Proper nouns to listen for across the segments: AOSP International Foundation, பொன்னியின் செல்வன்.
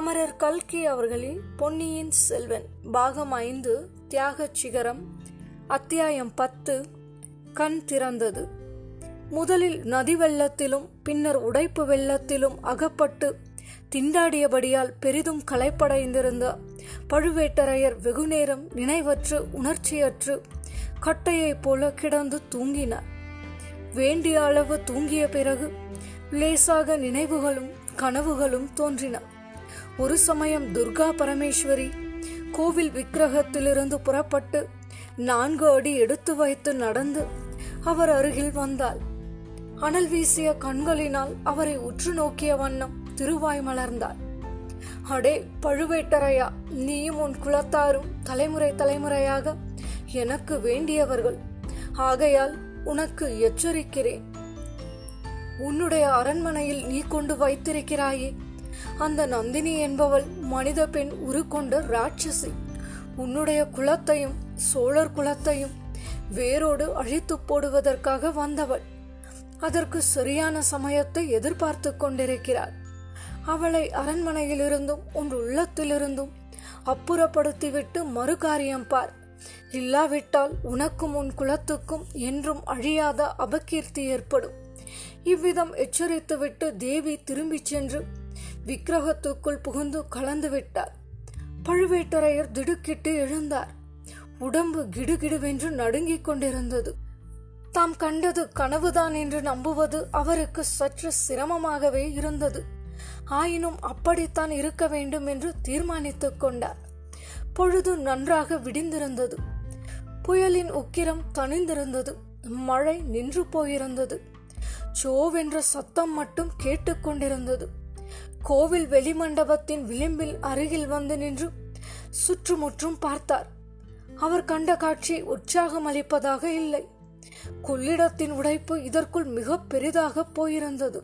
அமரர் கல்கி அவர்களின் பொன்னியின் செல்வன் பாகம் 5 தியாக சிகரம் அத்தியாயம் 10 கண் திறந்தது. முதலில் நதி வெள்ளத்திலும் பின்னர் உடைப்பு வெள்ளத்திலும் அகப்பட்டு திண்டாடியபடியால் பெரிதும் களைப்படைந்திருந்த பழுவேட்டரையர் வெகுநேரம் நினைவற்று உணர்ச்சியற்று கட்டையைப் போல கிடந்து தூங்கினார். வேண்டிய அளவு தூங்கிய பிறகு லேசாக நினைவுகளும் கனவுகளும் தோன்றின. ஒரு சமயம் துர்கா பரமேஸ்வரி கோவில் விக்கிரகத்திலிருந்து புறப்பட்டு 4 அடி எடுத்து வைத்து நடந்து அவர் அருகில் வந்தாள். அனல் வீசிய கண்களினால் அவரை உற்று நோக்கிய வண்ணம் திருவாய் மலர்ந்தாள். அடே பழுவேட்டரையா, நீயும் உன் குலத்தாரும் தலைமுறை தலைமுறையாக எனக்கு வேண்டியவர்கள். ஆகையால் உனக்கு எச்சரிக்கிறேன். உன்னுடைய அரண்மனையில் நீ கொண்டு வைத்திருக்கிறாயே அந்த நந்தினி என்பவள் மனித பெண் உருக்கொண்ட ராட்சசி. உன்னுடைய குலத்தையும் சோழர் குலத்தையும் வேரோடு அழித்து போடுவதற்காக வந்தவள். அதற்கு சரியான சமயத்தை எதிர்பார்த்து கொண்டிருக்கிறாள். அவளை அரண்மனையிலிருந்தும் உன் உள்ளத்திலிருந்தும் அப்புறப்படுத்திவிட்டு மறு காரியம் பார். இல்லாவிட்டால் உனக்கும் உன் குலத்துக்கும் என்றும் அழியாத அபகீர்த்தி ஏற்படும். இவ்விதம் எச்சரித்துவிட்டு தேவி திரும்பிச் சென்று விக்கிரகத்துக்குள் புகுந்து கலந்து விட்டார். பழுவேட்டரையர் திடுக்கிட்டு எழுந்தார். உடம்பு கிடுகிடுவென்று நடுங்கிக் கொண்டிருந்தது. தாம் கண்டது கனவுதான் என்று நம்புவது அவருக்கு சற்று சிரமமாகவே இருந்தது. ஆயினும் அப்படித்தான் இருக்க வேண்டும் என்று தீர்மானித்துக் கொண்டார். பொழுது நன்றாக விடிந்திருந்தது. புயலின் உக்கிரம் தணிந்திருந்தது. மழை நின்று போயிருந்தது. சோவென்ற சத்தம் மட்டும் கேட்டுக்கொண்டிருந்தது. கோவில் வெளிமண்டபத்தின் விளிம்பில் அருகில் வந்து நின்று சுற்றுமுற்றும் பார்த்தார். அவர் கண்ட காட்சி உற்சாகம் அளிப்பதாக இல்லை. கொள்ளிடத்தின் உடைப்பு இதற்குள் மிக பெரிதாக போயிருந்தது.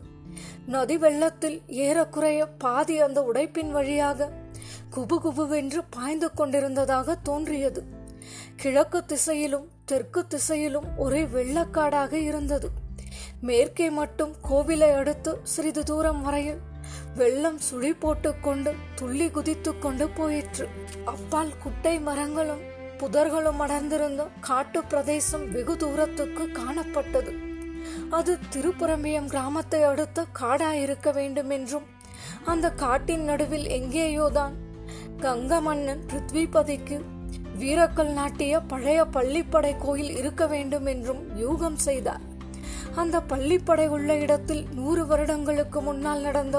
நதி வெள்ளத்தில் ஏறக்குறைய பாதி அந்த உடைப்பின் வழியாக குபுகுபுவென்று பாய்ந்து கொண்டிருந்ததாக தோன்றியது. கிழக்கு திசையிலும் தெற்கு திசையிலும் ஒரே வெள்ளக்காடாக இருந்தது. மேற்கே மட்டும் கோவிலை அடுத்து சிறிது தூரம் வரையில் வெள்ளம் சுழி போட்டு கொண்டு துள்ளி குதித்து கொண்டு போயிற்று. அப்பால் குட்டை மரங்களும் புதர்களும் அடர்ந்திருந்த காட்டு பிரதேசம் வெகு தூரத்துக்கு காணப்பட்டது. அது திருப்புரம்பியம் கிராமத்தை அடுத்து காடாயிருக்க வேண்டும் என்றும் அந்த காட்டின் நடுவில் எங்கேயோதான் கங்க மன்னன் பிருத்விபதிக்கு வீரக்கல் நாட்டிய பழைய பள்ளிப்படை கோயில் இருக்க வேண்டும் என்றும் யூகம் செய்தார். அந்த பள்ளிப்படை உள்ள இடத்தில் 100 வருடங்களுக்கு முன்னால் நடந்த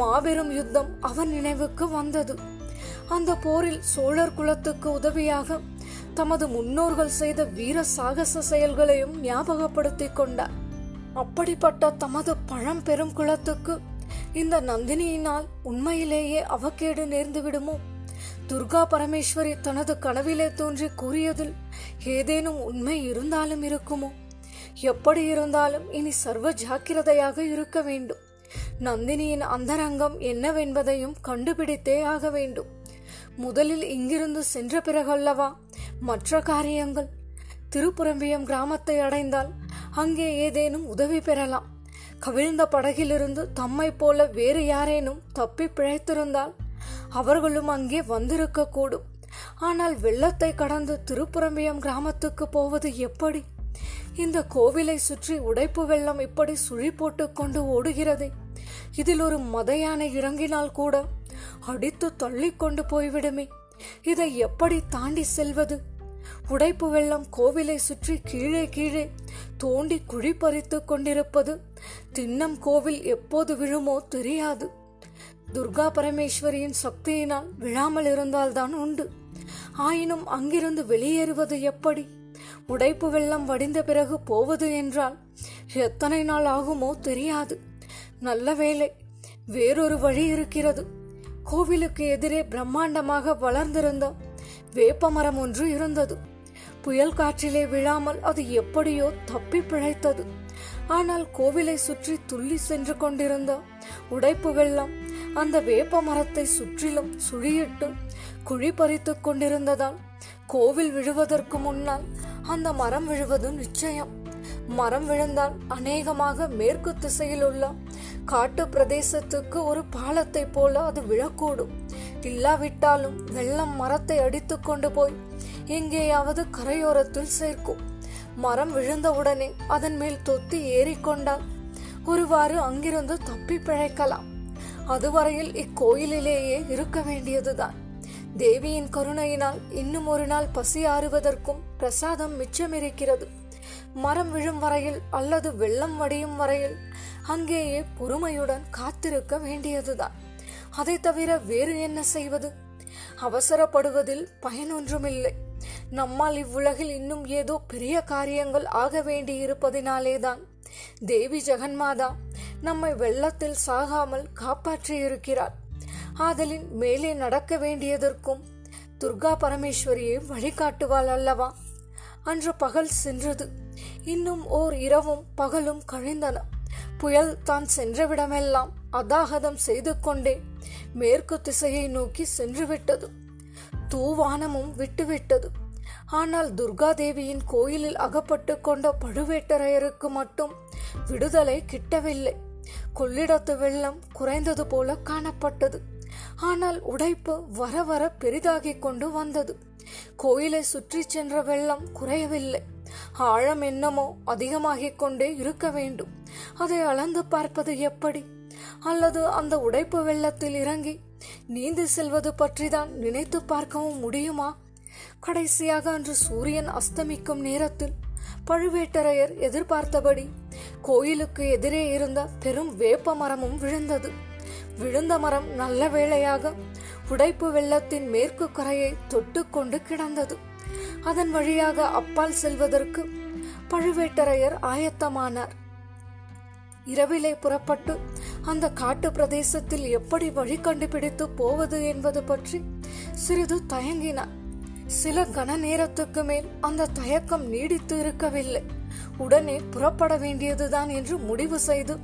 மாபெரும் யுத்தம் அவன் நினைவுக்கு வந்தது. அந்த போரில் சோழர் குலத்துக்கு உதவியாக தமது முன்னோர்கள் செய்த வீர சாகச செயல்களையும் ஞாபகப்படுத்தி கொண்டார். அப்படிப்பட்ட தமது பழம்பெரும் குலத்துக்கு இந்த நந்தினியினால் உண்மையிலேயே அவக்கேடு நேர்ந்துவிடுமோ? துர்கா பரமேஸ்வரி தனது கனவிலே தோன்றி கூறியதில் ஏதேனும் உண்மை இருந்தாலும் இருக்குமோ? எப்படி இருந்தாலும் இனி சர்வ ஜாக்கிரதையாக இருக்க வேண்டும். நந்தினியின் அந்தரங்கம் என்னவென்பதையும் கண்டுபிடித்தே ஆக வேண்டும். முதலில் இங்கிருந்து சென்ற பிறகல்லவா மற்ற காரியங்கள். திருப்புரம்பியம் கிராமத்தை அடைந்தால் அங்கே ஏதேனும் உதவி பெறலாம். கவிழ்ந்த படகிலிருந்து தம்மை போல வேறு யாரேனும் தப்பி பிழைத்திருந்தால் அவர்களும் அங்கே வந்திருக்க கூடும். ஆனால் வெள்ளத்தை கடந்து திருப்புரம்பியம் கிராமத்துக்கு போவது எப்படி? இந்த கோவிலை சுற்றி உடைப்பு வெள்ளம் இப்படி சுழி போட்டு கொண்டு ஓடுகிறதே, இதில் ஒரு மதையான இறங்கினால் கூட அடித்து தள்ளி கொண்டு போய்விடுமே. இதை எப்படி தாண்டி செல்வது? உடைப்பு வெள்ளம் கோவிலை சுற்றி கீழே கீழே தோண்டி குழி பறித்து கொண்டிருப்பது. திண்ணம் கோவில் எப்போது விழுமோ தெரியாது. துர்கா பரமேஸ்வரியின் சக்தியினால் விழாமல் இருந்தால்தான் உண்டு. ஆயினும் அங்கிருந்து வெளியேறுவது எப்படி? உடைப்பு வெள்ளம் வடிந்த பிறகு போவது என்றால் எத்தனை நாள் ஆகுமோ தெரியாது. நல்ல வேளை வேறொரு வழி இருக்கிறது. கோவிலுக்கு எதிரே பிரம்மாண்டமாக வளர்ந்திருந்த வேப்பமரம் ஒன்று இருந்தது. புயல் காற்றிலே விழாமல் அது எப்படியோ தப்பி பிழைத்தது. ஆனால் கோவிலை சுற்றி துள்ளி சென்று கொண்டிருந்த உடைப்பு வெள்ளம் அந்த வேப்ப மரத்தை சுற்றிலும் சுழியிட்டு குழி பறித்து கொண்டிருந்ததால் கோவில் விழுவதற்கு முன்னால் அந்த மரம் விழுவது நிச்சயம். மரம் விழுந்தான். அநேகமாக மேற்கு திசையில் உள்ள காட்டு பிரதேசத்துக்கு ஒரு பாலத்தை போல அது விழக்கூடும். இல்லாவிட்டாலும் வெள்ளம் மரத்தை அடித்து கொண்டு போய் எங்கேயாவது கரையோரத்தில் சேர்க்கும். மரம் விழுந்தவுடனே அதன் மேல் தொத்தி ஏறிக்கொண்டால் ஒருவாறு அங்கிருந்து தப்பி பிழைக்கலாம். அதுவரையில் இக்கோயிலிலேயே இருக்க வேண்டியதுதான். தேவியின் கருணையினால் இன்னும் ஒரு நாள் பசி ஆறுவதற்கும் பிரசாதம் மிச்சமிருக்கிறது. மரம் விழும் வரையில் அல்லது வெள்ளம் வடியும் வரையில் அங்கேயே பொறுமையுடன் காத்திருக்க வேண்டியதுதான். அதை தவிர வேறு என்ன செய்வது? அவசரப்படுவதில் பயனொன்றுமில்லை. நம்மால் இவ்வுலகில் இன்னும் ஏதோ பெரிய காரியங்கள் ஆக வேண்டியிருப்பதினாலேதான் தேவி ஜெகன்மாதா நம்மை வெள்ளத்தில் சாகாமல் காப்பாற்றியிருக்கிறார். ஆதலின் மேலே நடக்க வேண்டியதற்கும் துர்கா பரமேஸ்வரியை வழிகாட்டுவாள் அல்லவா? அன்று பகல் சென்றது. இன்னும் ஓர் இரவும் பகலும் கழிந்தன. புயல் தான் சென்றவிடமெல்லாம் அதாகதம் செய்து கொண்டே மேற்கு திசையை நோக்கி சென்றுவிட்டது. தூவானமும் விட்டுவிட்டது. ஆனால் துர்காதேவியின் கோயிலில் அகப்பட்டு கொண்ட பழுவேட்டரையருக்கு மட்டும் விடுதலை கிட்டவில்லை. கொள்ளிடத்து வெள்ளம் குறைந்தது போல காணப்பட்டது. ஆனால் உடைப்பு வர வர பெரிதாகிக் கொண்டு வந்தது. கோயிலை சுற்றி சென்ற வெள்ளம் குறையவில்லை. ஆழம் என்னமோ அதிகமாகிக் கொண்டே இருக்க வேண்டும். அதை அளந்து பார்ப்பது எப்படி? அல்லது அந்த உடைப்பு வெள்ளத்தில் இறங்கி நீந்து செல்வது பற்றிதான் நினைத்து பார்க்கவும் முடியுமா? கடைசியாக அன்று சூரியன் அஸ்தமிக்கும் நேரத்தில் பழுவேட்டரையர் எதிர்பார்த்தபடி கோயிலுக்கு எதிரே இருந்த பெரும் வேப்ப மரமும் விழுந்தது. விழுந்த மரம் நல்ல வேளையாக உடைப்பு வெள்ளத்தின் மேற்கு கரையை தொட்டு கொண்டு கிடந்தது. அதன் வழியாக அப்பால் செல்வதற்கு பழுவேட்டரையர் ஆயத்தமானார். இரவிலே புறப்பட்டு அந்த காட்டு பிரதேசத்தில் எப்படி வழி கண்டுபிடித்து போவது என்பது பற்றி சிறிது தயங்கினார். சில கண நேரத்துக்கு மேல் அந்த தயக்கம் நீடித்து இருக்கவில்லை. உடனே புறப்பட வேண்டியதுதான் என்று முடிவு செய்து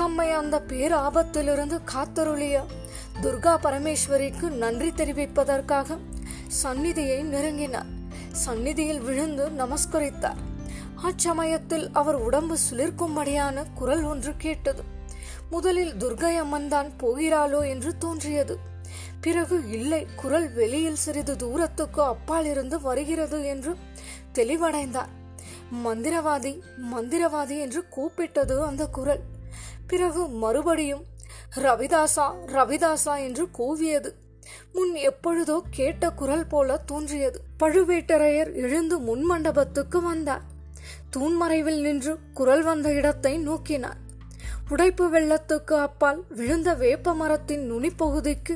தம்மை அந்த பேராபத்திலிருந்து காத்தருளிய துர்கா பரமேஸ்வரிக்கு நன்றி தெரிவிப்பதற்காக சந்நிதியை நெருங்கினார். சந்நிதியில் விழுந்து நமஸ்கரித்தார். அச்சமயத்தில் அவர் உடம்பு சுளிர்க்கும்படியான குரல் ஒன்று கேட்டது. முதலில் துர்கை அம்மன் தான் போகிறாளோ என்று தோன்றியது. பிறகு இல்லை, குரல் வெளியில் சிறிது தூரத்துக்கு அப்பால் இருந்து வருகிறது என்று தெளிவடைந்தார். மந்திரவாதி மந்திரவாதி என்று கூப்பிட்டது அந்த குரல். பிறகு மறுபடியும் ரவிதாசா ரவிதாசா என்று கூவியது. முன் எப்பொழுதோ கேட்ட குரல் போல தோன்றியது. பழுவேட்டரையர் எழுந்து முன்மண்டபத்துக்கு வந்தார். தூண்மறைவில் நின்று குரல் வந்த இடத்தை நோக்கினார். உடைப்பு வெள்ளத்துக்கு அப்பால் விழுந்த வேப்ப மரத்தின் நுனிப்பகுதிக்கு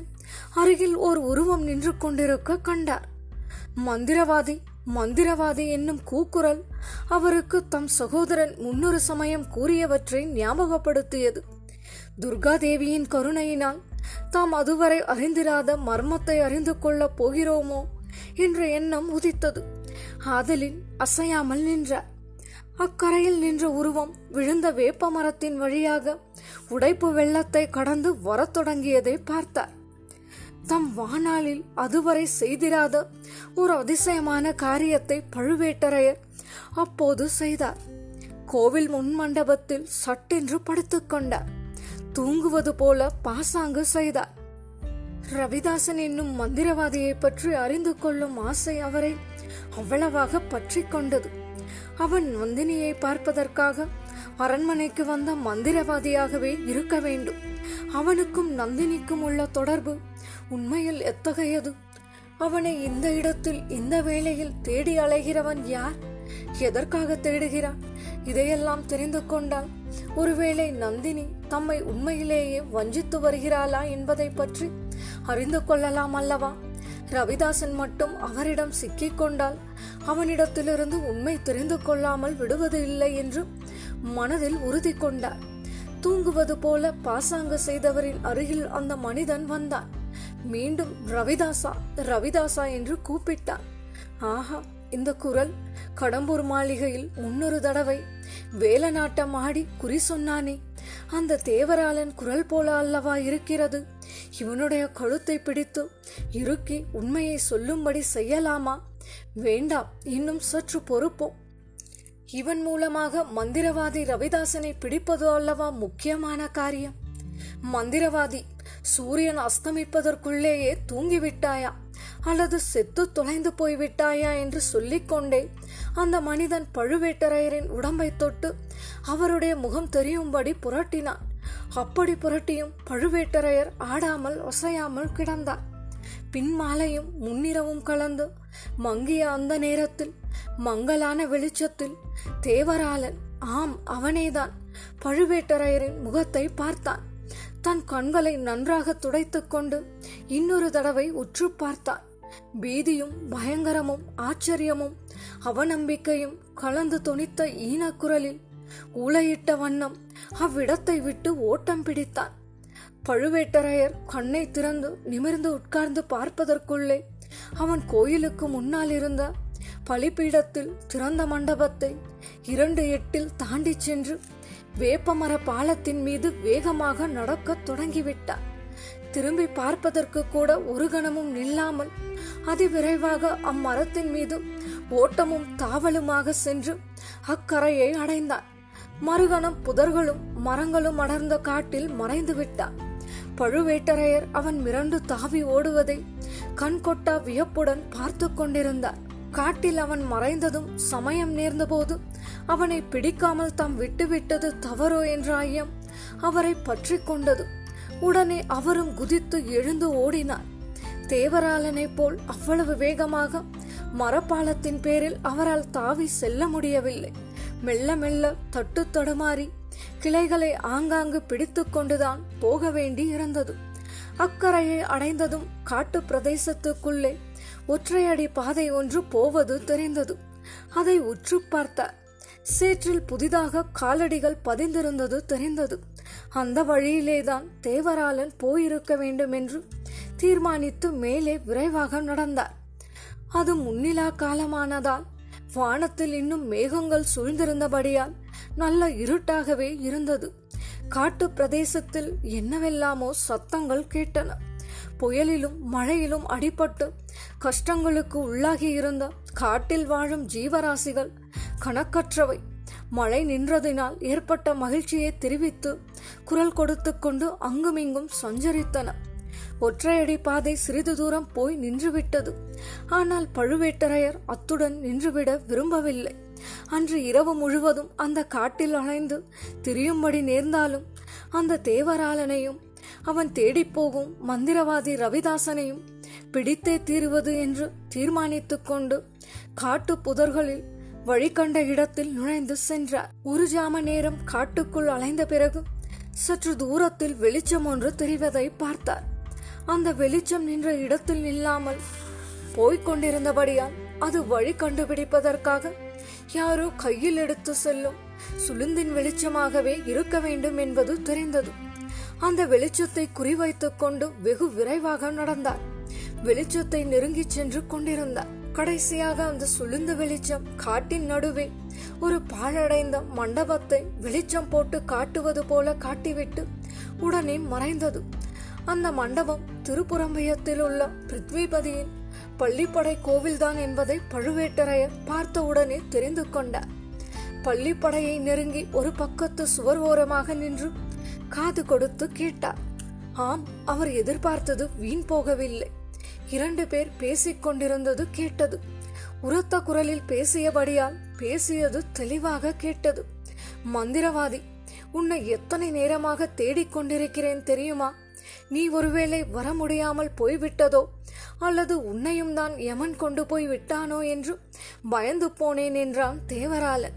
அருகில் ஓர் உருவம் நின்று கொண்டிருக்க கண்டார். மந்திரவாதி மந்திரவாதி என்னும் கூக்குரல் அவருக்கு தம் சகோதரன் முன்னொரு சமயம் கூறியவற்றை ஞாபகப்படுத்தியது. துர்காதேவியின் கருணையினால் தாம் அதுவரை அறிந்திராத மர்மத்தை அறிந்து கொள்ளப் போகிறோமோ என்ற எண்ணம் உதித்தது. ஆதலின் அசையாமல் நின்றார். அக்கரையில் நின்ற உருவம் விழுந்த வேப்ப மரத்தின் வழியாக உடைப்பு வெள்ளத்தை கடந்து வரத் தொடங்கியதை பார்த்தார். தம் வாணாளில் அதுவரை செய்திராத ஒரு அதிசயமான காரியத்தை பழுவேட்டரையர் அப்போது செய்தார். கோவில் முன்மண்டபத்தில் சட்டென்று படுத்துக்கொண்டார். தூங்குவது போல பாசாங்கு செய்தார். ரவிதாசன் என்னும் மந்திரவாதியை பற்றி அறிந்து கொள்ளும் ஆசை அவரை அவ்வளவாக பற்றி கொண்டது. அவன் நந்தினியை பார்ப்பதற்காக அரண்மனைக்கு வந்த மந்திரவாதியாகவே இருக்க வேண்டும். அவனுக்கும் நந்தினிக்கும் உள்ள தொடர்பு உண்மையில் எத்தகையது? அவனை இந்த இடத்தில் இந்த வேளையில் தேடி அலைகிறவன் யார்? எதற்காக தேடுகிறான்? இதையெல்லாம் தெரிந்து கொண்டால் ஒருவேளை நந்தினி தம்மை உண்மையிலேயே வஞ்சித்து வருகிறாளா என்பதை பற்றி அறிந்து கொள்ளலாம் அல்லவா? ரவிதாசன் மட்டும் அவரிடம் சிக்கிக்கொண்டால் அவனிடத்திலிருந்து உண்மை தெரிந்து கொள்ளாமல் விடுவது இல்லை என்று மனதில் உறுதி கொண்டார். தூங்குவது போல பாசாங்கு செய்தவரின் அருகில் அந்த மனிதன் வந்தான். மீண்டும் ரவிதாசா ரவிதாசா என்று கூப்பிட்டான். ஆஹா, இந்த குரல் கடம்பூர் மாளிகையில் முன்னொரு தடவை வேலநாட்டம் ஆடி குறி சொன்னானே அந்த தேவராளன் குரல் போல அல்லவா இருக்கிறது? இவனுடைய கழுத்தை பிடித்து இறுக்கி உண்மையை சொல்லும்படி செய்யலாமா? வேண்டாம், இன்னும் சற்று பொறுப்போம் இவன் மூலமாக மந்திரவாதி ரவிதாசனை பிடிப்பது அல்லவா முக்கியமான காரியம். மந்திரவாதி சூரியன் அஸ்தமிப்பதற்குள்ளேயே தூங்கிவிட்டாயா அல்லது செத்து தொலைந்து போய்விட்டாயா என்று சொல்லிக்கொண்டே அந்த மனிதன் பழுவேட்டரையரின் உடம்பை தொட்டு அவருடைய முகம் தெரியும்படி புரட்டினான். அப்படி புரட்டியும் பழுவேட்டரையர் ஆடாமல் ஒசையாமல் கிடந்தார். பின்மாலையும் முன்னிரவும் கலந்து மங்கிய அந்த நேரத்தில் மங்கலான வெளிச்சத்தில் தேவராளன், ஆம் அவனேதான், பழுவேட்டரையரின் முகத்தை பார்த்தான். தன் கண்களை நன்றாக துடைத்து கொண்டு இன்னொரு தடவை உற்று பார்த்தான். பீதியும் பயங்கரமும் ஆச்சரியமும் அவநம்பிக்கையும் கலந்து தொனித்த ஈனக்குரலில் ஊளையிட்ட வண்ணம் அவ்விடத்தை விட்டு ஓட்டம் பிடித்தான். பழுவேட்டரையர் கண்ணை திறந்து நிமிர்ந்து உட்கார்ந்து பார்ப்பதற்குள்ளே அவன் கோயிலுக்கு முன்னால் இருந்த பலிபீடத்தில் திறந்த மண்டபத்தை 2 எட்டில் தாண்டி சென்று வேப்பமர பாலத்தின் மீது வேகமாக நடக்க தொடங்கிவிட்டார். திரும்பி பார்ப்பதற்கு கூட ஒரு கணமும் நில்லாமல் அதிவிரைவாக அம்மரத்தின் மீது ஓட்டமும் தாவலுமாக சென்று அக்கரையை அடைந்தார். மறுகணம் புதர்களும் மரங்களும் அடர்ந்த காட்டில் மறைந்து விட்டார். பழுவேட்டரையர் அவன் மிரண்டு தாவி ஓடுவதை கண்கொட்டா வியப்புடன் பார்த்து கொண்டிருந்தார். காட்டில் அவன் மறைந்ததும் சமயம் நேர்ந்தபோது அவனை பிடிக்காமல் தாம் விட்டுவிட்டது தவறோ என்ற ஐயம் அவரை பற்றி கொண்டது. உடனே அவரும் குதித்து எழுந்து ஓடினார். தேவராளனை போல் அவ்வளவு வேகமாக மரப்பாலத்தின் பேரில் அவரால் தாவி செல்ல முடியவில்லை. மெல்ல மெல்ல தட்டு தடுமாறி கிளைகளை ஆங்காங்கு பிடித்து கொண்டுதான் போக வேண்டி இருந்தது. அக்கரையை அடைந்ததும் காட்டு பிரதேசத்துக்குள்ளே ஒற்றையடி பாதை ஒன்று போவது தெரிந்தது. அதை உற்று பார்த்தார். சேற்றில் புதிதாக காலடிகள் பதிந்திருந்தது தெரிந்தது. அந்த வழியிலேதான் தேவராளன் போயிருக்க வேண்டும் என்று தீர்மானித்து மேலே விரைவாக நடந்தார். அது முன்னிலா காலமானதால் வானத்தில் இன்னும் மேகங்கள் சூழ்ந்திருந்தபடியால் நல்ல இருட்டாகவே இருந்தது. காட்டு பிரதேசத்தில் என்னவெல்லாமோ சத்தங்கள் கேட்டன. புயலிலும் மழையிலும் அடிபட்டு கஷ்டங்களுக்கு உள்ளாகி இருந்த காட்டில் வாழும் ஜீவராசிகள் கணக்கற்றவை. மழை நின்றதினால் ஏற்பட்ட மகிழ்ச்சியை தெரிவித்து குரல் கொடுத்து கொண்டு அங்குமிங்கும் சஞ்சரித்தன. ஒற்றையடி பாதை சிறிது தூரம் போய் நின்றுவிட்டது. ஆனால் பழுவேட்டரையர் அத்துடன் நின்றுவிட விரும்பவில்லை. அன்று இரவு முழுவதும் அந்த காட்டில் அலைந்து திரியும்படி நேர்ந்தாலும் அந்த தேவராளனையும் அவன் தேடிப்போகும் மந்திரவாதி ரவிதாசனையும் பிடித்தே தீருவது என்று தீர்மானித்து கொண்டு காட்டு புதர்களில் வழிகண்ட இடத்தில் நுழைந்து சென்றார். ஒரு ஜாம நேரம் காட்டுக்குள் அலைந்த பிறகு சற்று தூரத்தில் வெளிச்சம் ஒன்று தெரிவதை பார்த்தார். அந்த வெளிச்சம் நின்ற இடத்தில் நில்லாமல் போய்கொண்டிருந்தபடியால் அது வழி கண்டுபிடிப்பதற்காக யாரோ கையில் எடுத்து செல்லும் சுளுந்தின் வெளிச்சமாகவே இருக்க வேண்டும் என்பது தெரிந்தது. அந்த வெளிச்சத்தை குறிவைத்துக் கொண்டு வெகு விரைவாக நடந்தார். வெளிச்சத்தை நெருங்கி சென்று கொண்டிருந்தார். கடைசியாக அந்த சுளுந்து வெளிச்சம் காட்டின் நடுவே ஒரு பாழடைந்த மண்டபத்தை வெளிச்சம் போட்டு காட்டுவது போல காட்டிவிட்டு உடனே மறைந்தது. அந்த மண்டபம் திருப்புறம்பயத்தில் உள்ள பிருத்விபதியின் பள்ளிப்படை கோவில்தான் என்பதை பழுவேட்டரையர் பார்த்தவுடனே தெரிந்து கொண்டார். பள்ளிப்படையை நெருங்கி ஒரு பக்கத்து சுவர் ஓரமாக நின்று காது கொடுத்து கேட்டார். ஆம், அவர் எதிர்பார்த்தது வீண் போகவில்லை. 2 பேர் பேசிக்கொண்டிருந்தது கேட்டது. உரத்த குரலில் பேசியபடியால் பேசியது தெளிவாக கேட்டது. மந்திரவாதி, உன்னை எத்தனை நேரமாக தேடிக்கொண்டிருக்கிறேன் தெரியுமா? நீ ஒருவேளை வர முடியாமல் போய்விட்டதோ அல்லது உன்னையும் தான் யமன் கொண்டு போய் விட்டானோ என்று பயந்து போனேன் என்றான் தேவராளன்.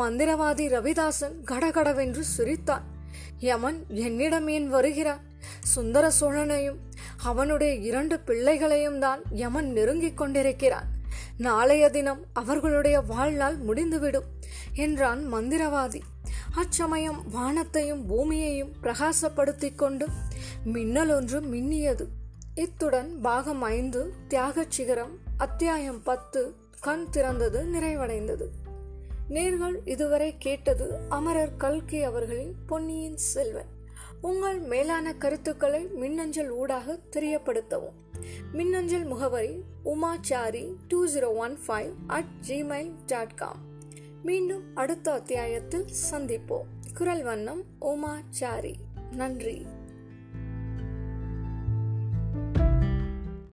மந்திரவாதி ரவிதாசன் கடகடவென்று சிரித்தான். யமன் என்னிடம் ஏன் வருகிறான்? சுந்தர சோழனையும் அவனுடைய 2 பிள்ளைகளையும் தான் யமன் நெருங்கிக் கொண்டிருக்கிறான். நாளைய தினம் அவர்களுடைய வாழ்நாள் முடிந்துவிடும் என்றான் மந்திரவாதி. அச்சமயம் வானத்தையும் பூமியையும் பிரகாசப்படுத்தி கொண்டு மின்னல் ஒன்று மின்னியது. இத்துடன் பாகம் 5 தியாக சிகரம் அத்தியாயம் 10 கண் திறந்தது நிறைவடைந்தது. நேர்கள் இதுவரை கேட்டது அமரர் கல்கி அவர்களின் பொன்னியின் செல்வன். உங்கள் மேலான கருத்துக்களை மின்னஞ்சல் ஊடாக தெரியப்படுத்தவும். மின்னஞ்சல் முகவரி umachari2015@gmail.com. மீண்டும் அடுத்த அத்தியாயத்தில் சந்திப்போம். குரல் வண்ணம் உமா சாரி. நன்றி.